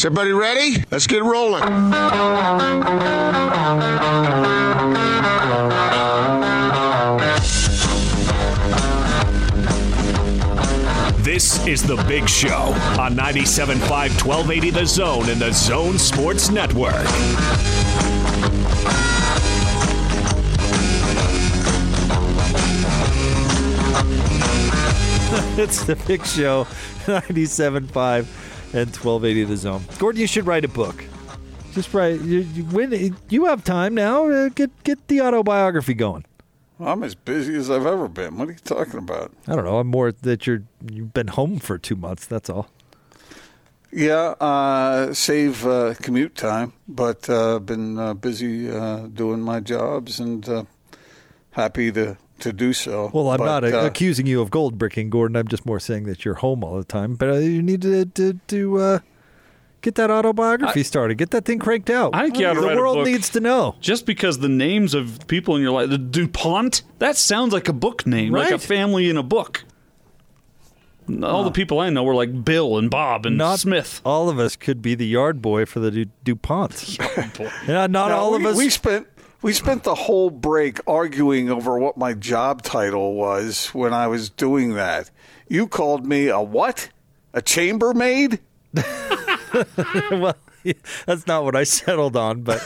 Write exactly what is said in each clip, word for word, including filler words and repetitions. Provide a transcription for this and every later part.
Is everybody ready? Let's get rolling. This is The Big Show on ninety-seven point five, twelve eighty The Zone and The Zone Sports Network. It's The Big Show, ninety-seven point five and twelve eighty The Zone. Gordon, you should write a book. Just write. You, you, when, you have time now. Get get the autobiography going. I'm as busy as I've ever been. What are you talking about? I don't know. I'm more that you're, you've been home for two months. That's all. Yeah, uh, save uh, commute time, but I've uh, been uh, busy uh, doing my jobs and uh, happy to. To do so. Well, I'm but, not uh, accusing you of gold bricking, Gordon. I'm just more saying that you're home all the time. But uh, you need to to, to uh, get that autobiography I, started. Get that thing cranked out. I think you ought to write a book. The world needs to know. Just because the names of people in your life, the DuPont, that sounds like a book name, right? Like a family in a book. Nah. All the people I know were like Bill and Bob and not Smith. All of us could be the yard boy for the du- DuPont. yeah, not now, all we, of us. We spent. We spent the whole break arguing over what my job title was when I was doing that. You called me a what? A chambermaid? Well, that's not what I settled on, but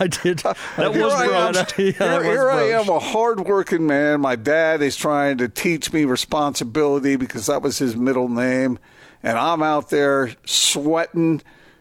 I did. That was broached. Yeah, here here I am, a hardworking man. My dad is trying to teach me responsibility because that was his middle name. And I'm out there sweating.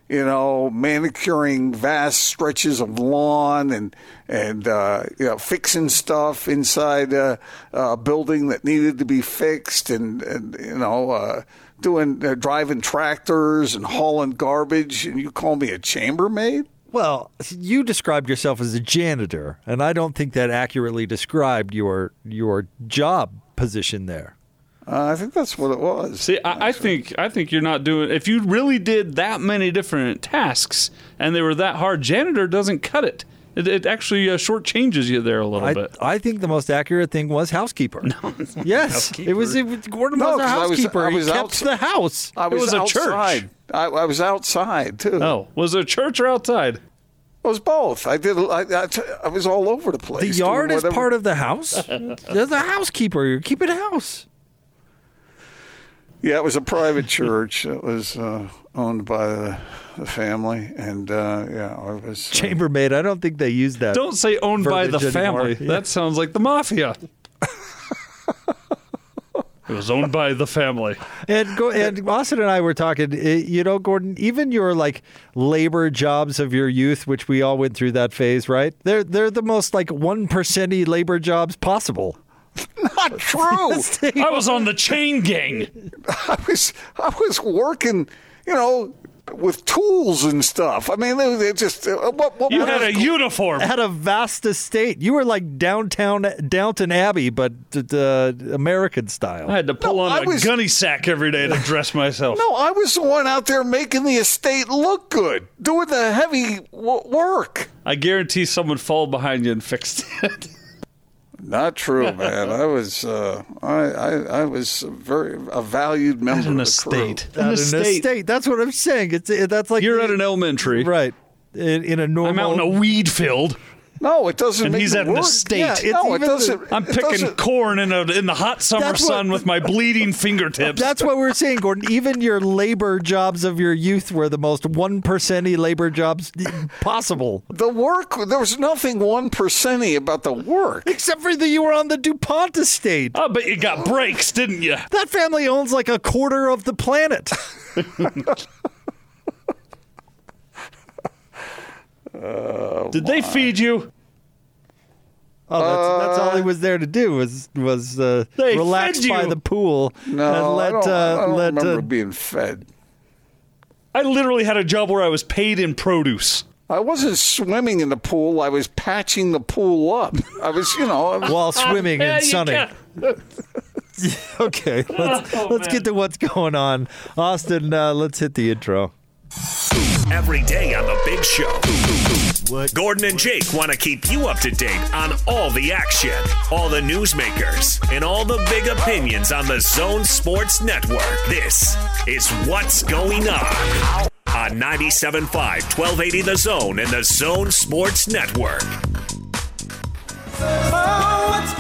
You know, manicuring vast stretches of lawn and and uh, you know, fixing stuff inside a, a building that needed to be fixed, and, and you know, uh, doing uh, driving tractors and hauling garbage. And you call me a chambermaid? Well, you described yourself as a janitor, and I don't think that accurately described your your job position there. Uh, I think that's what it was. See, I, I think I think you're not doing. If you really did that many different tasks and they were that hard, janitor doesn't cut it. It, it actually uh, shortchanges you there a little I, bit. I think the most accurate thing was housekeeper. No, yes, housekeeper. It was it, Gordon no, was a housekeeper. I was, I was he kept outs- the house. I was, it was a outside. Church. I, I was outside too. Oh, was it a church or outside? It was both. I did. I, I, I was all over the place. The yard is part of the house. There's a housekeeper. You're keeping house. Yeah, it was a private church. It was uh, owned by the, the family, and uh, yeah, it was uh, chambermaid. I don't think they used that. Don't say owned by the family. Yeah. That sounds like the mafia. It was owned by the family. And go, and Austin and I were talking. You know, Gordon, even your like labor jobs of your youth, which we all went through that phase, right? They're they're the most like one percent-y labor jobs possible. Not true. I was on the chain gang. I was I was working, you know, with tools and stuff. I mean, they, they just what, what, you what had a uniform. Had a vast estate. You were like downtown Downton Abbey, but uh, American style. I had to pull no, on I a was, gunny sack every day to dress myself. No, I was the one out there making the estate look good, doing the heavy w- work. I guarantee someone followed behind you and fixed it. Not true, man. I was uh, I, I I was a very a valued member an of the crew. Not an, an estate. estate. That's what I'm saying. It's it, that's like you're the, at an elementary, right? In, in a normal. I'm out in a weed field. No, it doesn't. And make he's at work. An estate. Yeah, no, it doesn't. The, I'm it picking doesn't, corn in a, in the hot summer what, sun with my bleeding fingertips. That's what we're saying, Gordon. Even your labor jobs of your youth were the most one percent-y labor jobs possible. The work, there was nothing one percent-y about the work, except for that you were on the DuPont estate. Oh, but you got breaks, didn't you? That family owns like a quarter of the planet. Uh, Did they feed you? Oh, that's, uh, that's all he was there to do was was uh, relax by the pool no, and let. I don't, uh, I don't let, remember uh, being fed. I literally had a job where I was paid in produce. I wasn't swimming in the pool. I was patching the pool up. I was, you know, was, while swimming and sunning. Okay, let's oh, let's man. get to what's going on, Austin. Uh, let's hit the intro. Every day on The Big Show, what? Gordon and Jake want to keep you up to date on all the action, all the newsmakers, and all the big opinions on the Zone Sports Network. This is What's Going On on on ninety-seven point five, twelve eighty The Zone and The Zone Sports Network.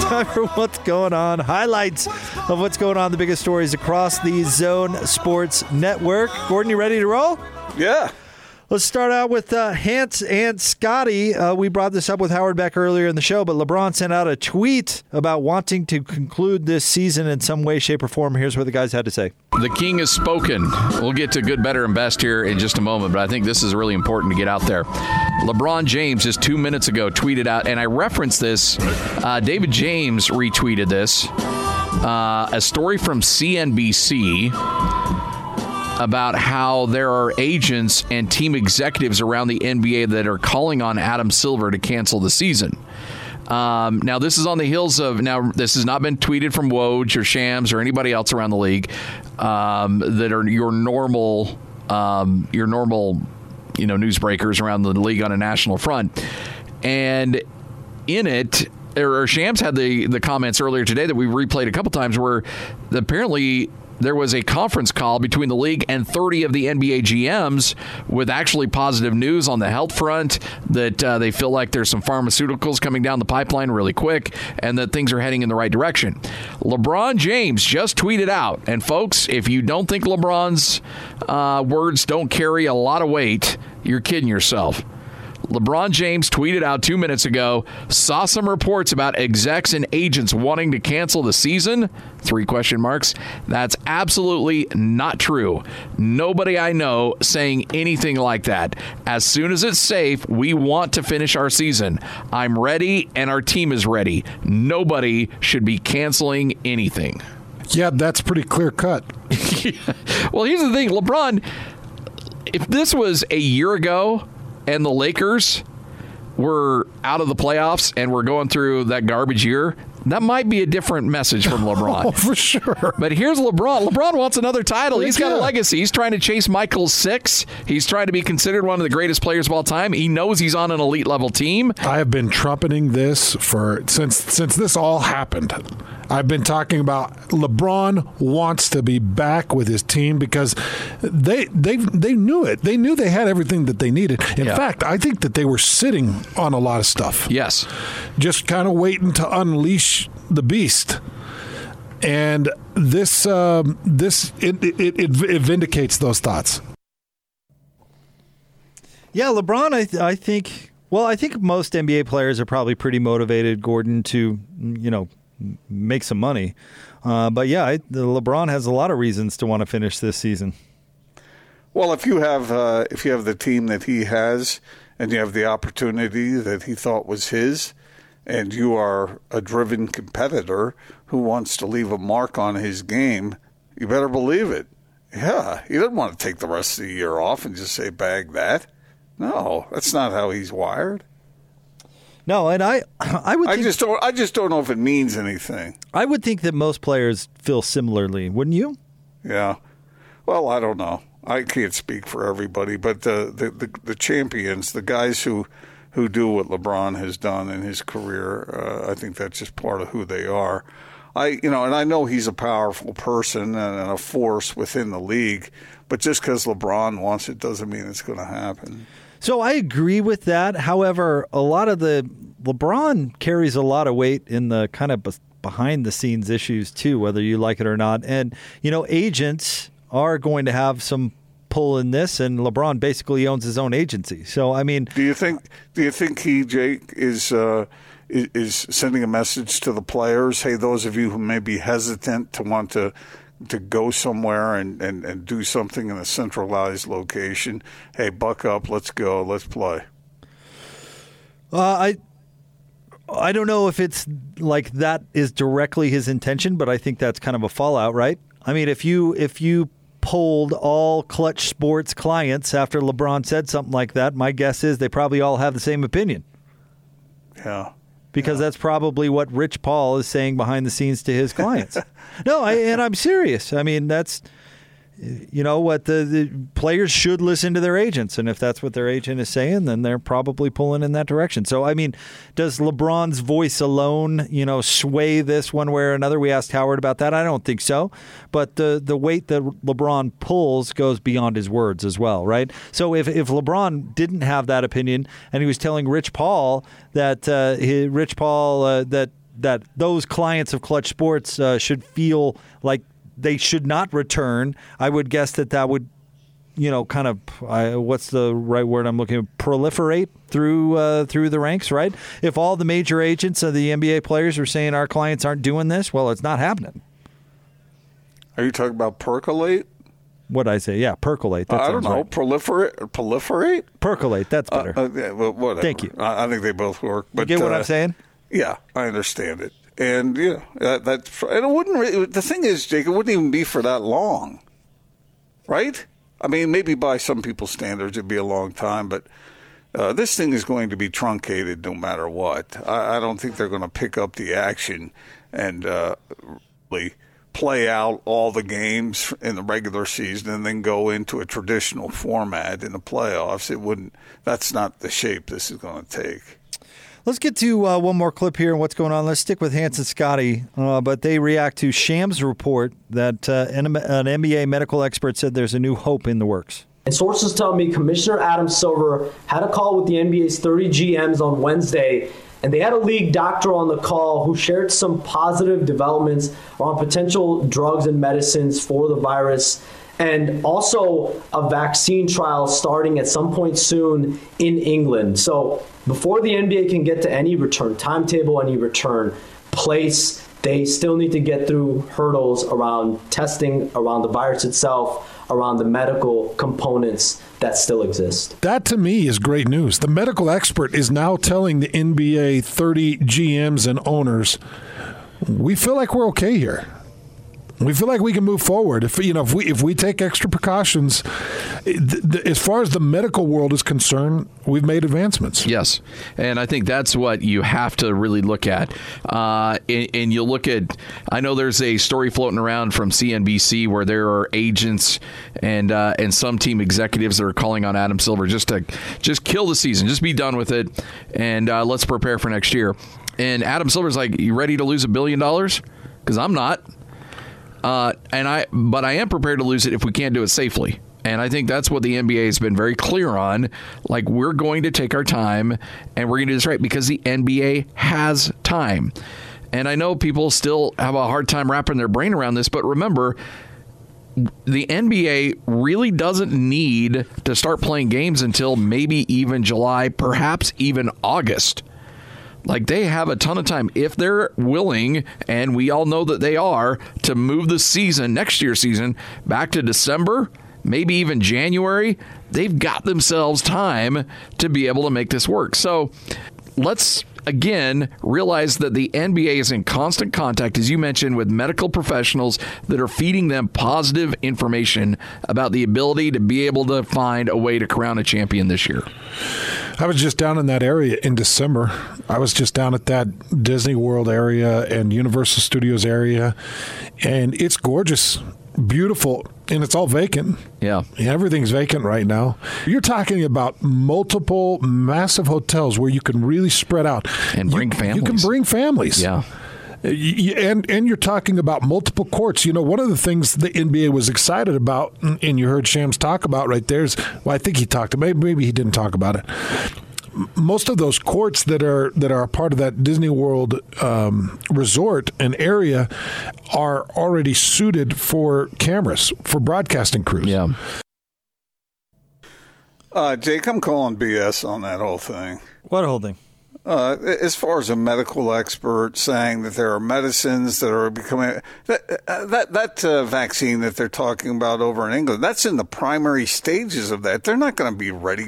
Time for What's Going On. Highlights of what's going on, the biggest stories across the Zone Sports Network. Gordon, you ready to roll? Yeah. Let's start out with uh, Hans and Scotty. Uh, we brought this up with Howard Beck earlier in the show, but LeBron sent out a tweet about wanting to conclude this season in some way, shape, or form. Here's what the guys had to say. The king has spoken. We'll get to good, better, and best here in just a moment, but I think this is really important to get out there. LeBron James just two minutes ago tweeted out, and I referenced this. Uh, David James retweeted this. Uh, a story from C N B C about how there are agents and team executives around the N B A that are calling on Adam Silver to cancel the season. Um, now, this is on the heels of, now, this has not been tweeted from Woj or Shams or anybody else around the league um, that are your normal, um, your normal, you know, newsbreakers around the league on a national front. And in it, or Shams had the, the comments earlier today that we've replayed a couple times where apparently there was a conference call between the league and thirty of the N B A G Ms with actually positive news on the health front, that uh, they feel like there's some pharmaceuticals coming down the pipeline really quick and that things are heading in the right direction. LeBron James just tweeted out, and folks, if you don't think LeBron's uh, words don't carry a lot of weight, you're kidding yourself. LeBron James tweeted out two minutes ago, saw some reports about execs and agents wanting to cancel the season, three question marks. That's absolutely not true. Nobody I know saying anything like that. As soon as it's safe, we want to finish our season. I'm ready and our team is ready. Nobody should be canceling anything. Yeah, that's pretty clear cut. Well, here's the thing, LeBron, if this was a year ago, and the Lakers were out of the playoffs and were going through that garbage year, that might be a different message from LeBron. Oh, for sure. But here's LeBron. LeBron wants another title. He's got a legacy. He's trying to chase Michael's six. He's trying to be considered one of the greatest players of all time. He knows he's on an elite level team. I have been trumpeting this for since since this all happened. I've been talking about LeBron wants to be back with his team because they they they knew it. They knew they had everything that they needed. In yeah. fact, I think that they were sitting on a lot of stuff. Yes. Just kind of waiting to unleash the beast. And this um, this it it, it it vindicates those thoughts. Yeah, LeBron, I th- I think well, I think most N B A players are probably pretty motivated, Gordon, to, you know, make some money. Uh, but yeah, I, LeBron has a lot of reasons to want to finish this season. Well, if you have uh, if you have the team that he has and you have the opportunity that he thought was his and you are a driven competitor who wants to leave a mark on his game, you better believe it. Yeah, he doesn't want to take the rest of the year off and just say, bag that. No, that's not how he's wired. No, and I, I would. I think, just don't. I just don't know if it means anything. I would think that most players feel similarly, wouldn't you? Yeah. Well, I don't know. I can't speak for everybody, but the the, the, the champions, the guys who, who do what LeBron has done in his career, uh, I think that's just part of who they are. I, you know, and I know he's a powerful person and a force within the league, but just because LeBron wants it doesn't mean it's going to happen. So I agree with that. However, a lot of the LeBron carries a lot of weight in the kind of behind the scenes issues, too, whether you like it or not. And, you know, agents are going to have some pull in this. And LeBron basically owns his own agency. So, I mean, do you think do you think he, Jake, is uh, is sending a message to the players? Hey, those of you who may be hesitant to want to to go somewhere and, and, and do something in a centralized location. Hey, buck up. Let's go. Let's play. Uh, I I don't know if it's like that is directly his intention, but I think that's kind of a fallout, right? I mean, if you if you polled all Clutch Sports clients after LeBron said something like that, my guess is they probably all have the same opinion. Yeah. Because that's probably what Rich Paul is saying behind the scenes to his clients. No, I, and I'm serious. I mean, that's you know what, the, the players should listen to their agents. And if that's what their agent is saying, then they're probably pulling in that direction. So, I mean, does LeBron's voice alone, you know, sway this one way or another? We asked Howard about that. I don't think so. But the, the weight that LeBron pulls goes beyond his words as well, right? So if, if LeBron didn't have that opinion and he was telling Rich Paul that uh, he, Rich Paul, uh, that, that those clients of Clutch Sports uh, should feel like they should not return, I would guess that that would, you know, kind of, I, what's the right word I'm looking at, proliferate through uh, through the ranks, right? If all the major agents of the N B A players are saying our clients aren't doing this, well, it's not happening. Are you talking about percolate? What'd I say? Yeah, percolate. That uh, I don't know. Right. Proliferate? Proliferate? Percolate. That's better. Uh, uh, yeah, well, whatever. Thank you. I, I think they both work. But, you get what uh, I'm saying? Yeah, I understand it. And, you know, that, and it wouldn't really, the thing is, Jake, it wouldn't even be for that long, right? I mean, maybe by some people's standards it'd be a long time, but uh, this thing is going to be truncated no matter what. I, I don't think they're going to pick up the action and uh, really play out all the games in the regular season and then go into a traditional format in the playoffs. It wouldn't, that's not the shape this is going to take. Let's get to uh, one more clip here and what's going on. Let's stick with Hans and Scotty, uh, but they react to Shams' report that uh, an N B A medical expert said there's a new hope in the works. And sources tell me Commissioner Adam Silver had a call with the N B A's thirty G Ms on Wednesday, and they had a league doctor on the call who shared some positive developments on potential drugs and medicines for the virus, and also a vaccine trial starting at some point soon in England. So before the N B A can get to any return timetable, any return place, they still need to get through hurdles around testing, around the virus itself, around the medical components that still exist. That, to me, is great news. The medical expert is now telling the N B A thirty G Ms and owners, we feel like we're okay here. We feel like we can move forward if you know if we if we take extra precautions. Th- th- as far as the medical world is concerned, we've made advancements. Yes, and I think that's what you have to really look at. Uh, and, and you look at, I know there's a story floating around from C N B C where there are agents and uh, and some team executives that are calling on Adam Silver just to just kill the season, just be done with it, and uh, let's prepare for next year. And Adam Silver's like, "You ready to lose a billion dollars? Because I'm not." Uh, and I, but I am prepared to lose it if we can't do it safely. And I think that's what the N B A has been very clear on. Like, we're going to take our time and we're going to do this right because the N B A has time. And I know people still have a hard time wrapping their brain around this, but remember, the N B A really doesn't need to start playing games until maybe even July, perhaps even August. Like, they have a ton of time if they're willing, and we all know that they are, to move the season, next year's season, back to December, maybe even January. They've got themselves time to be able to make this work. So let's, again, realize that the N B A is in constant contact, as you mentioned, with medical professionals that are feeding them positive information about the ability to be able to find a way to crown a champion this year. I was just down in that area in December. I was just down at that Disney World area and Universal Studios area, and it's gorgeous, beautiful, and it's all vacant. Yeah. Everything's vacant right now. You're talking about multiple massive hotels where you can really spread out. And bring you, families. You can bring families. Yeah. And and you're talking about multiple courts. You know, one of the things the N B A was excited about, and you heard Shams talk about right there, is, well, I think he talked about it. Maybe he didn't talk about it. Most of those courts that are that are a part of that Disney World um, resort and area are already suited for cameras, for broadcasting crews. Yeah. Uh, Jake, I'm calling B S on that whole thing. What whole thing? Uh, as far as a medical expert saying that there are medicines that are becoming that that, that uh, vaccine that they're talking about over in England, that's in the primary stages of that. They're not going to be ready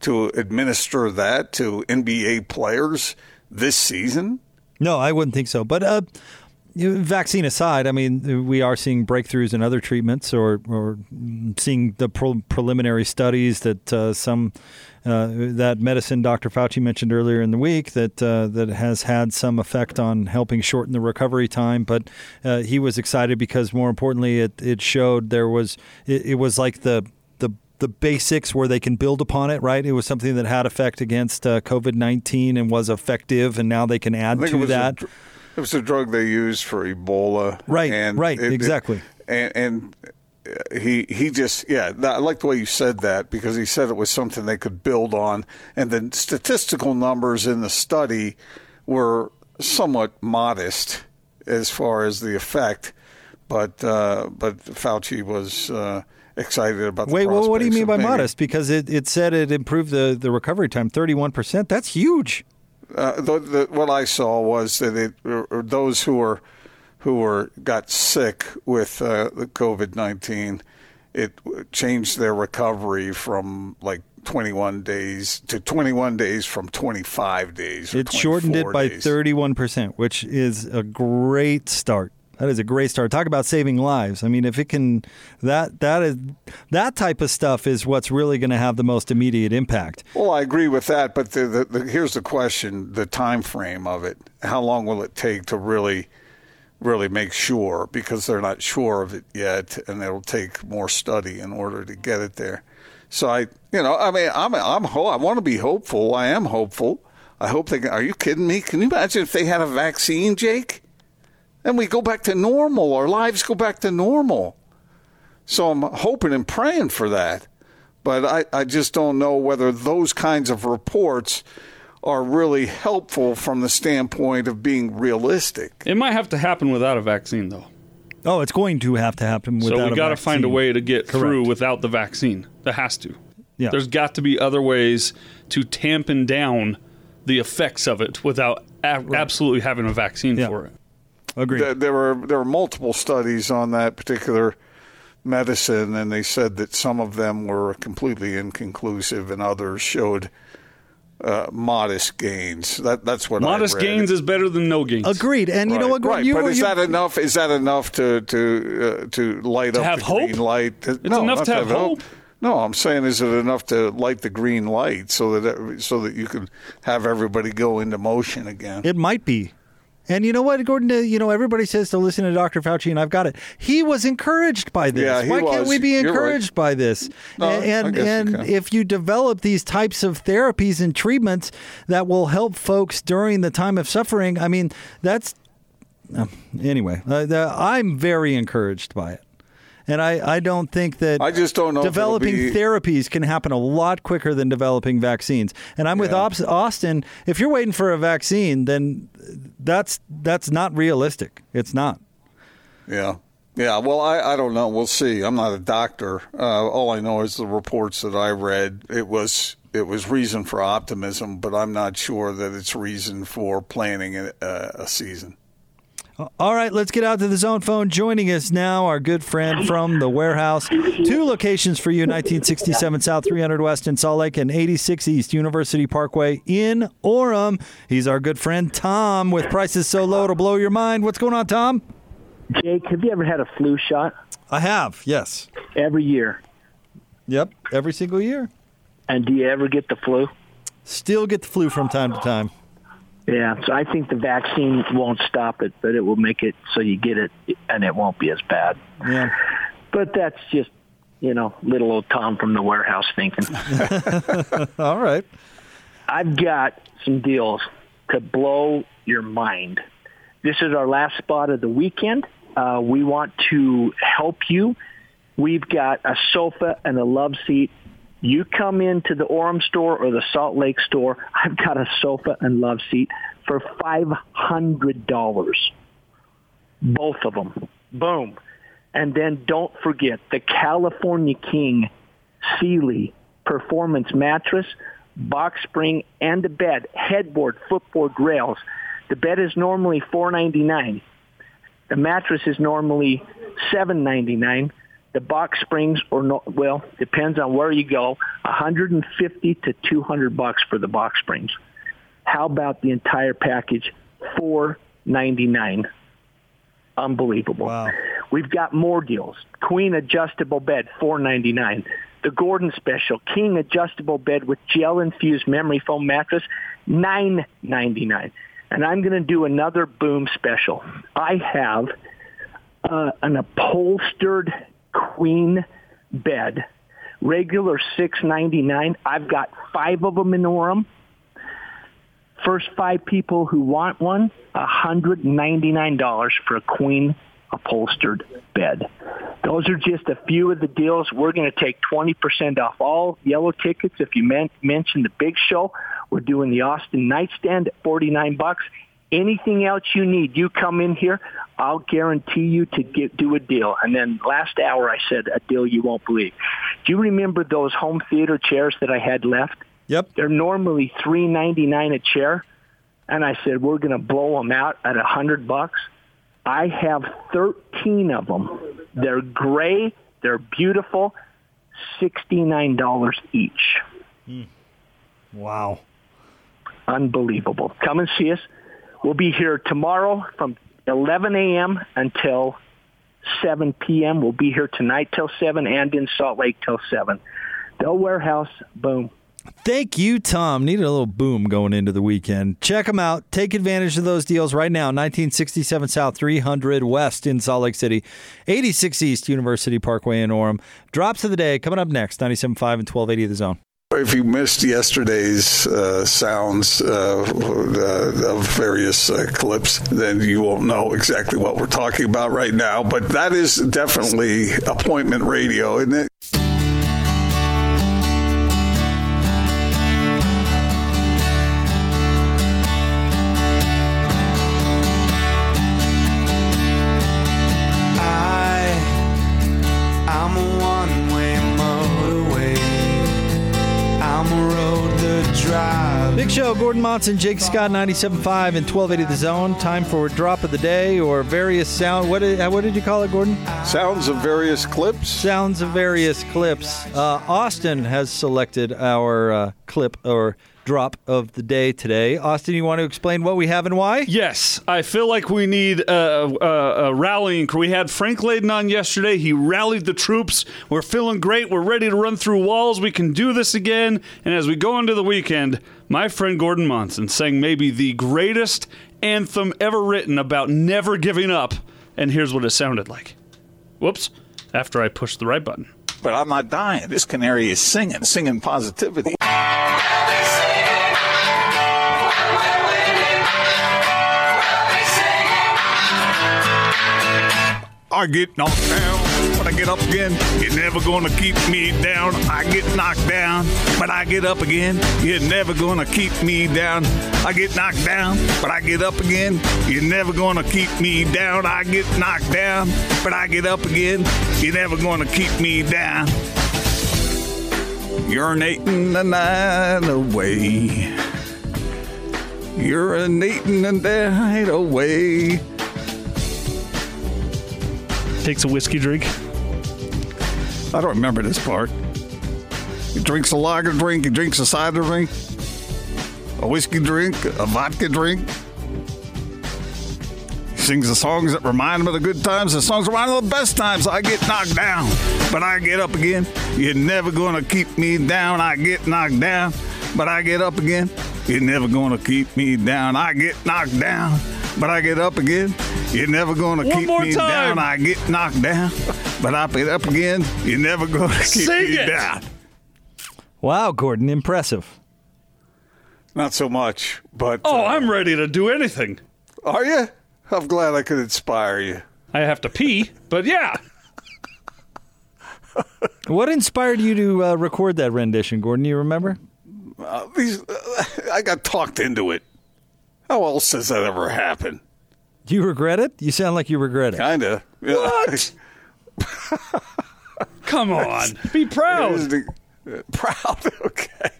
to administer that to N B A players this season. No, I wouldn't think so. But uh, vaccine aside, I mean, we are seeing breakthroughs in other treatments, or, or seeing the pro- preliminary studies that uh, some uh, that medicine Doctor Fauci mentioned earlier in the week that uh, that has had some effect on helping shorten the recovery time. But uh, he was excited because, more importantly, it, it showed there was it, it was like the the. the basics where they can build upon it, right? It was something that had effect against uh, COVID nineteen and was effective, and now they can add to that. Dr- it was a drug they used for Ebola. Right, and right, it, exactly. It, and and he, he just, yeah, I like the way you said that, because he said it was something they could build on. And the statistical numbers in the study were somewhat modest as far as the effect, but, uh, but Fauci was... Uh, excited about the Wait, well, what do you mean by maybe, modest? Because it, it said it improved the, the recovery time, thirty-one percent. That's huge. Uh, the, the, what I saw was that it, or those who were who were got sick with uh, the COVID nineteen, it changed their recovery from like twenty-one days to twenty-one days from twenty-five days. It shortened it by days. thirty-one percent, which is a great start. That is a great start. Talk about saving lives. I mean, if it can, that that is that type of stuff is what's really going to have the most immediate impact. Well, I agree with that, but the, the, the, here's the question: the time frame of it. How long will it take to really, really make sure? Because they're not sure of it yet, and it'll take more study in order to get it there. So I, you know, I mean, I'm I'm ho- I want to be hopeful. I am hopeful. I hope they. Can, are you kidding me? Can you imagine if they had a vaccine, Jake? And we go back to normal. Our lives go back to normal. So I'm hoping and praying for that. But I, I just don't know whether those kinds of reports are really helpful from the standpoint of being realistic. It might have to happen without a vaccine, though. Oh, it's going to have to happen without a vaccine. So we got to find a way to get Correct. through without the vaccine. That has to. Yeah. There's got to be other ways to tampen down the effects of it without a- right. absolutely having a vaccine yeah. for it. Agreed. There were there were multiple studies on that particular medicine, and they said that some of them were completely inconclusive, and others showed uh, modest gains. That that's what modest I read. gains is better than no gains. Agreed. And right. you know what? Right. You, but you, is you, that enough? Is that enough to to uh, to light to up have the hope? green light? It's no, enough to have, have hope. hope. No, I'm saying, is it enough to light the green light so that so that you can have everybody go into motion again? It might be. And you know what, Gordon, you know, everybody says to listen to Doctor Fauci, and I've got it. He was encouraged by this. Yeah, he Why was. can't we be encouraged right. by this? No, and and, and you if you develop these types of therapies and treatments that will help folks during the time of suffering, I mean, that's um, anyway, uh, the, I'm very encouraged by it. And I, I don't think that I just don't know developing be... therapies can happen a lot quicker than developing vaccines. And I'm yeah. with Ops, Austin. If you're waiting for a vaccine, then that's that's not realistic. It's not. Yeah. Yeah. Well, I, I don't know. We'll see. I'm not a doctor. Uh, all I know is the reports that I read. It was it was reason for optimism, but I'm not sure that it's reason for planning a, a season. All right, let's get out to the zone phone. Joining us now, our good friend from the warehouse. Two locations for you, nineteen sixty-seven South, three hundred West in Salt Lake, and eighty-six East University Parkway in Orem. He's our good friend Tom with prices so low it'll blow your mind. What's going on, Tom? Jake, have you ever had a flu shot? I have, yes. Every year? Yep, every single year. And do you ever get the flu? Still get the flu from time to time. Yeah, so I think the vaccine won't stop it, but it will make it so you get it, and it won't be as bad. Yeah. But that's just, you know, little old Tom from the warehouse thinking. All right. I've got some deals to blow your mind. This is our last spot of the weekend. Uh, we want to help you. We've got a sofa and a love seat. You come into the Orem store or the Salt Lake store, I've got a sofa and love seat for five hundred dollars. Both of them. Boom. And then don't forget the California King Sealy Performance Mattress, box spring, and the bed, headboard, footboard, rails. The bed is normally four ninety-nine. The mattress is normally seven ninety-nine. The box springs, or no, well, depends on where you go, one hundred fifty to two hundred bucks for the box springs. How about the entire package, four ninety-nine? Unbelievable. Wow. We've got more deals. Queen adjustable bed, four ninety-nine. The Gordon special, king adjustable bed with gel-infused memory foam mattress, nine ninety-nine. And I'm going to do another boom special. I have uh, an upholstered queen bed, regular six ninety-nine. I've got five of them in Orem. First five people who want one, one hundred ninety-nine dollars for a queen upholstered bed. Those are just a few of the deals. We're going to take twenty percent off all yellow tickets. If you men- mention the Big Show, we're doing the Austin nightstand at forty-nine bucks. Anything else you need, you come in here, I'll guarantee you to get, do a deal. And then last hour I said a deal you won't believe. Do you remember those home theater chairs that I had left? Yep. They're normally three ninety-nine a chair. And I said, we're going to blow them out at one hundred bucks. I have thirteen of them. They're gray. They're beautiful. sixty-nine dollars each. Mm. Wow. Unbelievable. Come and see us. We'll be here tomorrow from eleven a.m. until seven p.m. We'll be here tonight till seven and in Salt Lake till seven. The warehouse, boom. Thank you, Tom. Needed a little boom going into the weekend. Check them out. Take advantage of those deals right now. nineteen sixty-seven South, three hundred West in Salt Lake City, eighty-six East University Parkway in Orem. Drops of the day coming up next, ninety-seven point five and twelve eighty of The Zone. If you missed yesterday's uh, sounds uh, uh, of various uh, clips, then you won't know exactly what we're talking about right now. But that is definitely appointment radio, isn't it? Big Show, Gordon Monson, Jake Scott, ninety-seven point five and twelve eighty The Zone. Time for a drop of the day or various sound. What did, what did you call it, Gordon? Sounds of various clips. Sounds of various clips. Uh, Austin has selected our uh, clip or drop of the day today. Austin, you want to explain what we have and why? Yes. I feel like we need a, a, a rallying cry. We had Frank Layden on yesterday. He rallied the troops. We're feeling great. We're ready to run through walls. We can do this again. And as we go into the weekend, my friend Gordon Monson sang maybe the greatest anthem ever written about never giving up. And here's what it sounded like. Whoops. After I pushed the right button. But I'm not dying. This canary is singing, singing positivity. I get knocked down, but I get up again. You're never gonna keep me down. I get knocked down, but I get up again. You're never gonna keep me down. I get knocked down, but I get up again. You're never gonna keep me down. I get knocked down, but I get up again. You're never gonna keep me down. Urinating the night away. Urinating the night away. Takes a whiskey drink. I don't remember this part. He drinks a lager drink. He drinks a cider drink. A whiskey drink. A vodka drink. He sings the songs that remind him of the good times. The songs remind him of the best times. I get knocked down, but I get up again. You're never going to keep me down. I get knocked down, but I get up again. You're never going to keep me down. I get knocked down, but I get up again. You're never going to keep me time. down. I get knocked down, but I get up again. You're never going to keep Sing me it. down. Wow, Gordon, impressive. Not so much, but... Oh, uh, I'm ready to do anything. Are you? I'm glad I could inspire you. I have to pee, but yeah. What inspired you to uh, record that rendition, Gordon? Do you remember? Uh, these, uh, I got talked into it. How else has that ever happened? Do you regret it? You sound like you regret it. Kinda. Yeah. What? Come on. Be proud. Proud. Okay.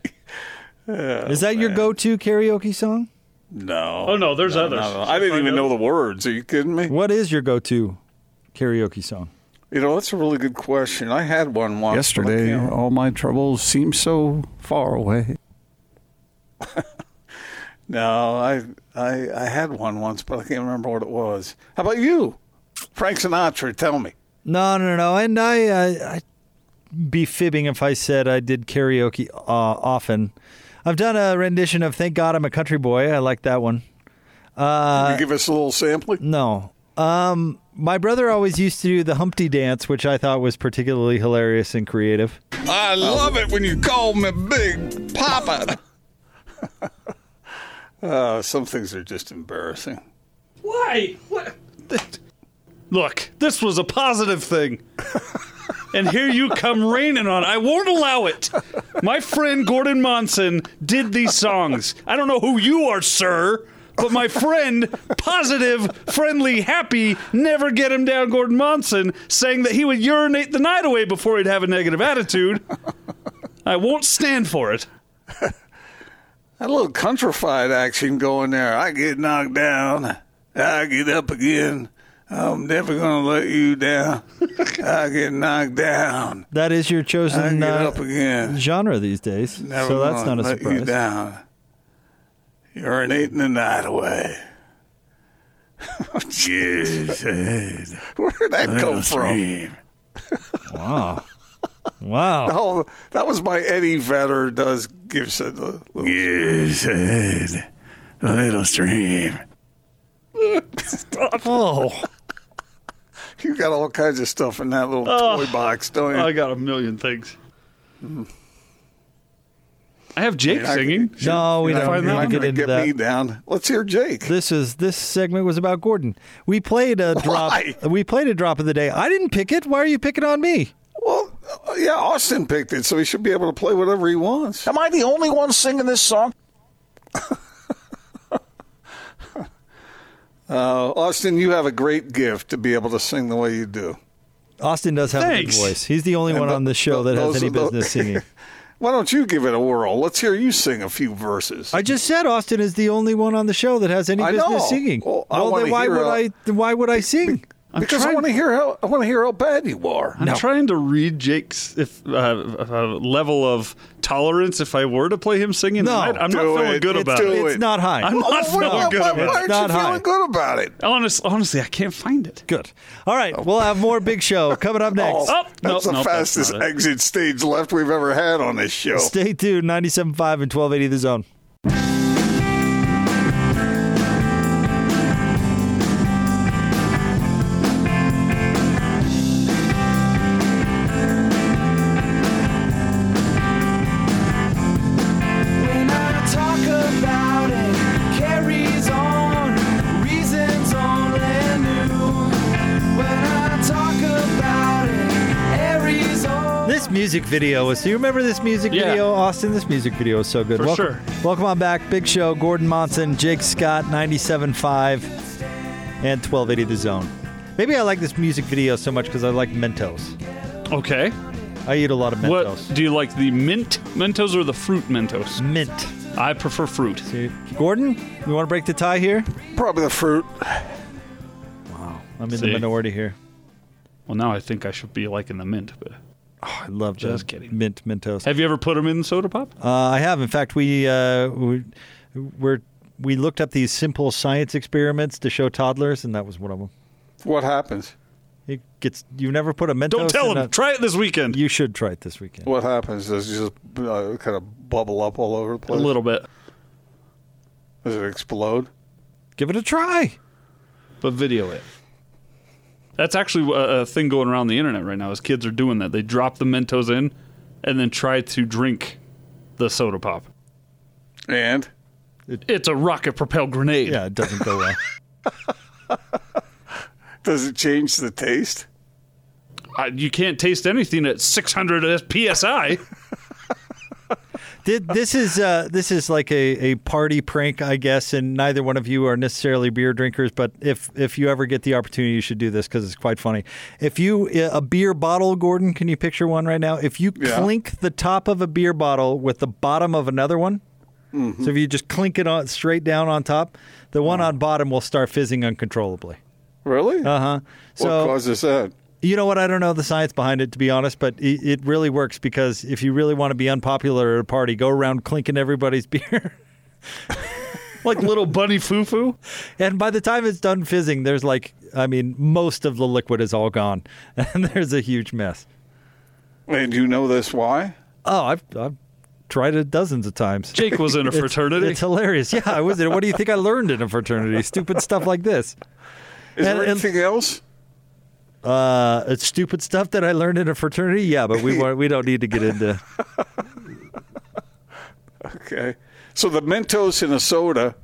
Oh, Is that man. your go-to karaoke song? No. Oh, no. There's no, others. No, no. I didn't even know the words. Are you kidding me? What is your go-to karaoke song? You know, that's a really good question. I had one once. Yesterday, all my troubles seem so far away. No, I, I I had one once, but I can't remember what it was. How about you? Frank Sinatra, tell me. No, no, no. And I, I, I'd be fibbing if I said I did karaoke uh, often. I've done a rendition of Thank God I'm a Country Boy. I like that one. Uh, Can you give us a little sampling? No. Um, my brother always used to do the Humpty Dance, which I thought was particularly hilarious and creative. I love it when you call me Big Papa. uh, some things are just embarrassing. Why? What? Look, this was a positive thing. And here you come raining on it. I won't allow it. My friend Gordon Monson did these songs. I don't know who you are, sir, but my friend, positive, friendly, happy, never get him down Gordon Monson, saying that he would urinate the night away before he'd have a negative attitude. I won't stand for it. That little countrified action going there. I get knocked down. I get up again. I'm never going to let you down. I get knocked down. That is your chosen I get uh, up again. genre these days. Never so that's not a surprise. Let you down. Urinating the night away. Jesus. Where did that Little come from? Wow. Wow. No, that was by Eddie Vedder does Gibson. The little Jesus. Stream. Little stream. Stop. Oh. You got all kinds of stuff in that little oh, toy box, don't you? I got a million things. Mm. I have Jake I mean, singing. I, no, we don't need to get into get that. Me down. Let's hear Jake. This is this segment was about Gordon. We played a drop. Why? We played a drop of the day. I didn't pick it. Why are you picking on me? Well, yeah, Austin picked it, so he should be able to play whatever he wants. Am I the only one singing this song? Uh, Austin, you have a great gift to be able to sing the way you do. Austin does have Thanks. a good voice. He's the only and one the, on this show the, that has any business the, singing. Why don't you give it a whirl? Let's hear you sing a few verses. I just said Austin is the only one on the show that has any I business know. singing. Well, well then why would how, I? Why would I sing? I'm because trying, I want to hear how I want to hear how bad you are. I'm no. trying to read Jake's if, uh, uh, level of tolerance if I were to play him singing. No, I'm not feeling it, good about it. it. It's not high. I'm well, not feeling well, good. Why, why, why aren't not you high. feeling good about it? Honest, honestly, I can't find it. Good. All right, oh. we'll have more Big Show coming up next. oh, oh, that's nope, the nope, fastest that's exit stage left we've ever had on this show. Stay tuned. ninety-seven point five and twelve eighty The Zone. Music video was. Do you remember this music yeah. video, Austin? This music video was so good. For welcome, sure. Welcome on back. Big Show, Gordon Monson, Jake Scott, ninety-seven point five and twelve eighty The Zone. Maybe I like this music video so much because I like Mentos. Okay. I eat a lot of Mentos. What, do you like the mint Mentos or the fruit Mentos? Mint. I prefer fruit. See, Gordon, you want to break the tie here? Probably the fruit. Wow. I'm in See. the minority here. Well, now I think I should be liking the mint, but... Oh, I love just kidding. Mint Mentos. Have you ever put them in soda pop? Uh, I have. In fact, we uh, we we're, we looked up these simple science experiments to show toddlers, and that was one of them. What happens? It gets. You never put a Mentos. Don't tell in them. A, try it this weekend. You should try it this weekend. What happens is you just uh, kind of bubble up all over the place. A little bit. Does it explode? Give it a try. But video it. That's actually a thing going around the internet right now is kids are doing that. They drop the Mentos in and then try to drink the soda pop. And? It, it's a rocket-propelled grenade. Yeah, it doesn't go well. Does it change the taste? Uh, you can't taste anything at six hundred P S I. This is uh, this is like a, a party prank, I guess, and neither one of you are necessarily beer drinkers, but if, if you ever get the opportunity, you should do this because it's quite funny. If you, a beer bottle, Gordon, can you picture one right now? If you yeah. clink the top of a beer bottle with the bottom of another one, mm-hmm. so if you just clink it on straight down on top, the one wow. on bottom will start fizzing uncontrollably. Really? Uh-huh. So, what causes that? You know what? I don't know the science behind it, to be honest, but it, it really works because if you really want to be unpopular at a party, go around clinking everybody's beer. like little bunny foo-foo. And by the time it's done fizzing, there's like, I mean, most of the liquid is all gone. And there's a huge mess. And you know this why? Oh, I've, I've tried it dozens of times. Jake was in a fraternity. It's, it's hilarious. Yeah, I was in. What do you think I learned in a fraternity? Stupid stuff like this. Is and, there anything and, else? Uh, it's stupid stuff that I learned in a fraternity. Yeah, but we we don't need to get into. Okay, so the Mentos in a soda,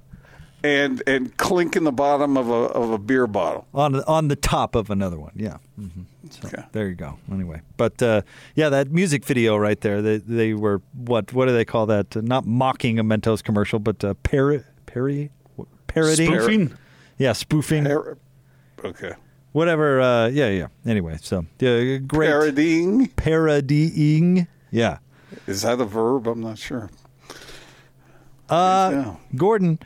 and and clink in the bottom of a of a beer bottle on on the top of another one. Yeah. Mm-hmm. So, okay. There you go. Anyway, but uh, yeah, that music video right there. They they were what what do they call that? Uh, not mocking a Mentos commercial, but uh, parry parry parodying. Spoofing. Yeah, spoofing. Par- okay. Whatever, uh, yeah, yeah. Anyway, so yeah, great. Parodying. Parodying, yeah. Is that a verb? I'm not sure. Uh, yeah. Gordon,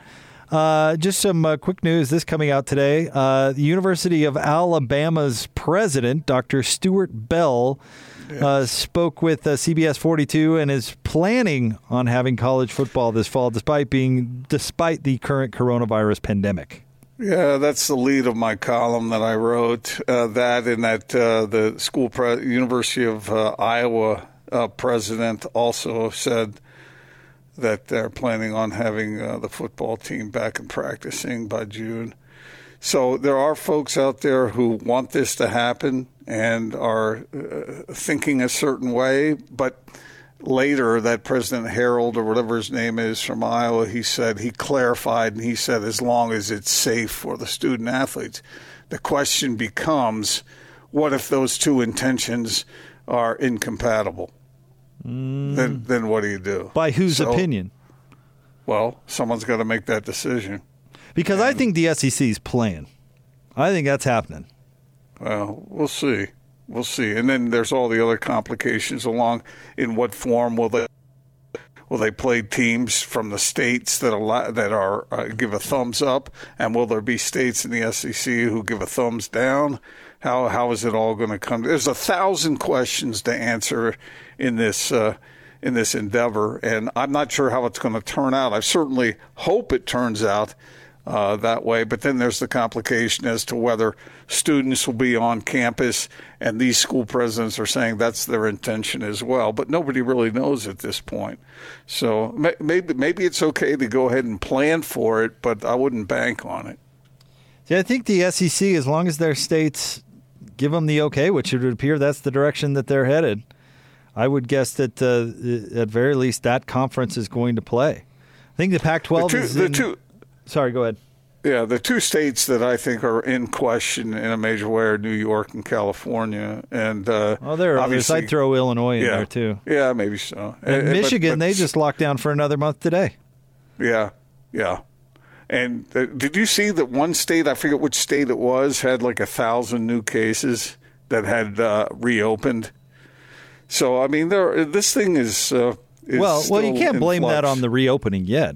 uh, just some uh, quick news. This coming out today. Uh, the University of Alabama's president, Doctor Stuart Bell, yes. uh, spoke with uh, C B S forty-two and is planning on having college football this fall, despite being despite the current coronavirus pandemic. Yeah, that's the lead of my column that I wrote. Uh, that and that uh, the school pre- University of uh, Iowa uh, president also said that they're planning on having uh, the football team back and practicing by June. So there are folks out there who want this to happen and are uh, thinking a certain way. But later, that President Harold or whatever his name is from Iowa, he said, he clarified, and he said, as long as it's safe for the student athletes. The question becomes, what if those two intentions are incompatible? Mm. Then, then what do you do? By whose so, opinion? Well, someone's got to make that decision. Because and, I think the S E C's playing. I think that's happening. Well, we'll see. We'll see. And then there's all the other complications along. In what form will they will they play teams from the states that allow, that are uh, give a thumbs up? And will there be states in the S E C who give a thumbs down? How How is it all going to come? There's a thousand questions to answer in this uh, in this endeavor. And I'm not sure how it's going to turn out. I certainly hope it turns out Uh, that way. But then there's the complication as to whether students will be on campus, and these school presidents are saying that's their intention as well. But nobody really knows at this point. So maybe maybe it's okay to go ahead and plan for it, but I wouldn't bank on it. Yeah, I think the S E C, as long as their states give them the okay, which it would appear that's the direction that they're headed, I would guess that uh, at very least that conference is going to play. I think the Pac twelve is in... The two- Sorry, go ahead. Yeah, the two states that I think are in question in a major way are New York and California. And uh, oh, there are others. I'd throw Illinois in yeah, there, too. Yeah, maybe so. And uh, Michigan, but, but, they just locked down for another month today. Yeah, yeah. And uh, did you see that one state, I forget which state it was, had like a thousand new cases that had uh, reopened? So, I mean, there. This thing is, uh, is well, well, you can't blame flux. That on the reopening yet.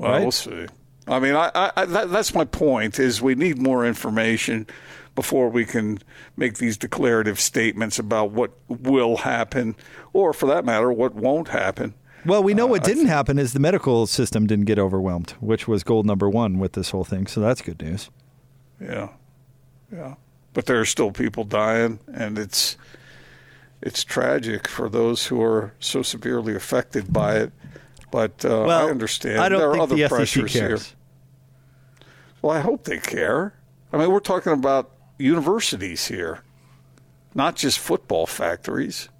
Well, right? We'll see. I mean, I, I, I, that, that's my point, is we need more information before we can make these declarative statements about what will happen, or for that matter, what won't happen. Well, we know uh, what didn't th- happen is the medical system didn't get overwhelmed, which was goal number one with this whole thing. So that's good news. Yeah. Yeah. But there are still people dying, and it's it's tragic for those who are so severely affected by it. But uh, well, I understand. I don't there are think other the pressures S E C cares. Here. Well, I hope they care. I mean, we're talking about universities here, not just football factories.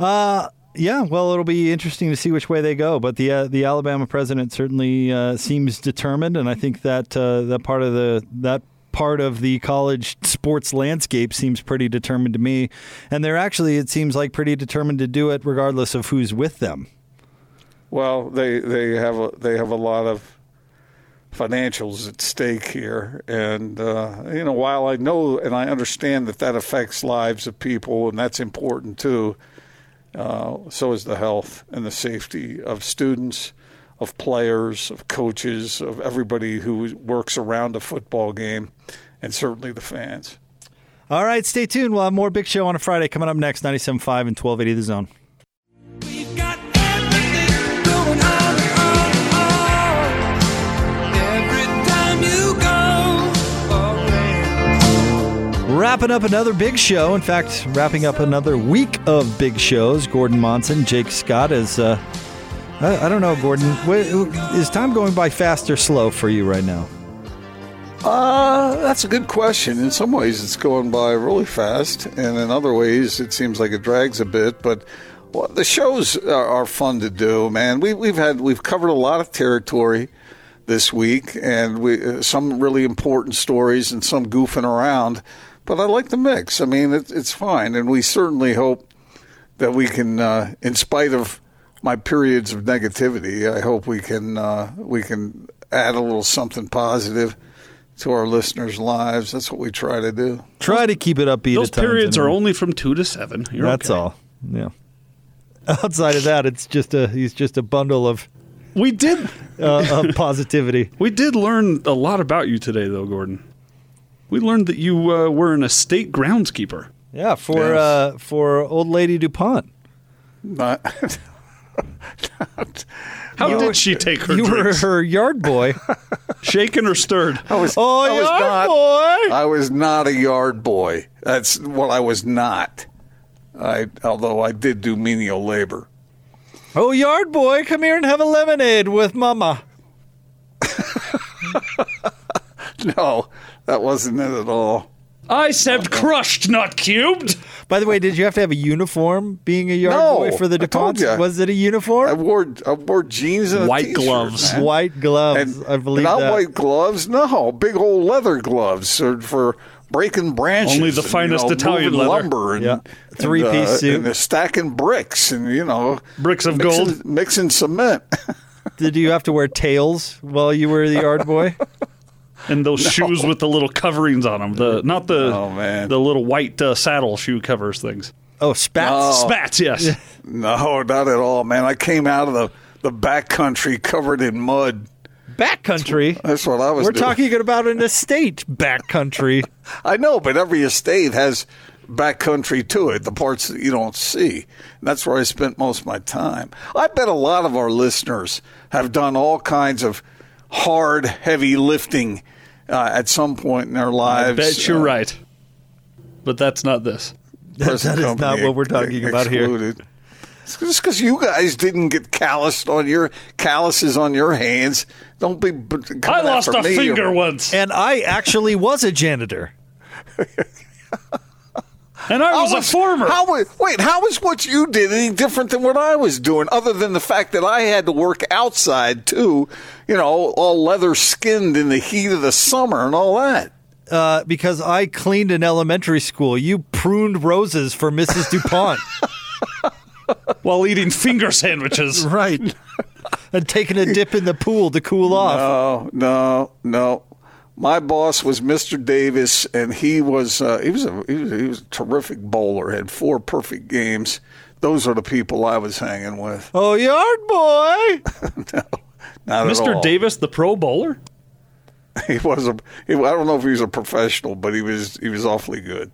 Uh, yeah, well, it'll be interesting to see which way they go. But the uh, the Alabama president certainly uh, seems determined, and I think that uh, that part of the that. part of the college sports landscape seems pretty determined to me. And they're actually, it seems like, pretty determined to do it regardless of who's with them. Well, they they have a, they have a lot of financials at stake here. And, uh, you know, while I know and I understand that that affects lives of people, and that's important too, uh, so is the health and the safety of students, of players, of coaches, of everybody who works around a football game, and certainly the fans. All right, stay tuned. We'll have more Big Show on a Friday coming up next, ninety-seven point five and twelve eighty The Zone. We've got everything going on. Wrapping up another big show. In fact, wrapping up another week of big shows. Gordon Monson, Jake Scott is... Uh, I, I don't know, Gordon. Is time going by fast or slow for you right now? Uh, that's a good question. In some ways, it's going by really fast. And in other ways, it seems like it drags a bit. But... Well, the shows are, are fun to do, man. We, we've had we've covered a lot of territory this week, and we uh, some really important stories and some goofing around. But I like the mix. I mean, it, it's fine, and we certainly hope that we can, uh, in spite of my periods of negativity, I hope we can uh, we can add a little something positive to our listeners' lives. That's what we try to do. Try to keep it upbeat. Those periods are only from two to seven. You're That's okay. all. Yeah. Outside of that, it's just a he's just a bundle of we did uh, of positivity. We did learn a lot about you today, though, Gordon. We learned that you uh, were an estate groundskeeper. Yeah, for yes. uh, for old lady DuPont. Not, not, How no, did she take her? You drinks? Were her yard boy, shaken or stirred? I was. Oh, I yard was not, boy! I was not a yard boy. That's what I was not. I, although I did do menial labor. Oh, yard boy, come here and have a lemonade with Mama. No, that wasn't it at all. I said crushed, not cubed. By the way, did you have to have a uniform being a yard no, boy for the DuPont? Was it a uniform? I wore I wore jeans and white a t-shirt, gloves. Man. White gloves, and, I believe not that. Not white gloves, no. Big old leather gloves for breaking branches. Only the finest and, you know, Italian leather. Lumber and, yeah. Three-piece and, uh, suit. And stacking bricks and, you know. Bricks of mixing, gold. Mixing cement. Did you have to wear tails while you were the yard boy? And those no. shoes with the little coverings on them, the not the oh, man. the little white uh, saddle shoe covers things. Oh, spats, no. spats, yes. No, not at all, man. I came out of the the backcountry covered in mud. Backcountry. That's what I was. We're doing. Talking about an estate backcountry. I know, but every estate has backcountry to it, the parts that you don't see. And that's where I spent most of my time. I bet a lot of our listeners have done all kinds of hard, heavy lifting uh, at some point in their lives. I bet you're uh, right. But that's not this. That, that is not what we're talking about here. It's just because you guys didn't get calloused on your calluses on your hands. Don't be. I lost a me finger or, once, and I actually was a janitor, and I was, I was a former. How was, wait, how was what you did any different than what I was doing? Other than the fact that I had to work outside too, you know, all leather skinned in the heat of the summer and all that. Uh, because I cleaned an elementary school. You pruned roses for Missus DuPont. While eating finger sandwiches. Right. And taking a dip in the pool to cool off. No, no, no. My boss was Mister Davis, and he was uh, he was a he was, he was a terrific bowler, had four perfect games. Those are the people I was hanging with. Oh, yard boy. No, not Mister at all. Mister Davis, the pro bowler? He was a he, I don't know if he was a professional, but he was he was awfully good.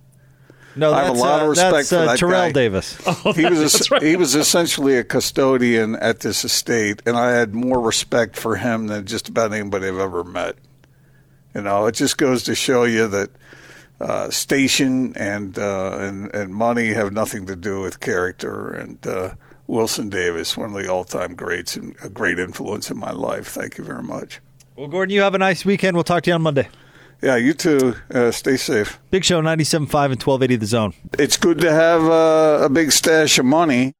No, that's, I have a lot uh, of respect that's, uh, for that Terrell guy. Davis. Oh, he was a, right. he was essentially a custodian at this estate, and I had more respect for him than just about anybody I've ever met. You know, it just goes to show you that uh, station and uh, and and money have nothing to do with character. And uh, Wilson Davis, one of the all-time greats, and a great influence in my life. Thank you very much. Well, Gordon, you have a nice weekend. We'll talk to you on Monday. Yeah, you too. Uh, stay safe. Big Show ninety-seven point five and twelve eighty The Zone. It's good to have uh, a big stash of money.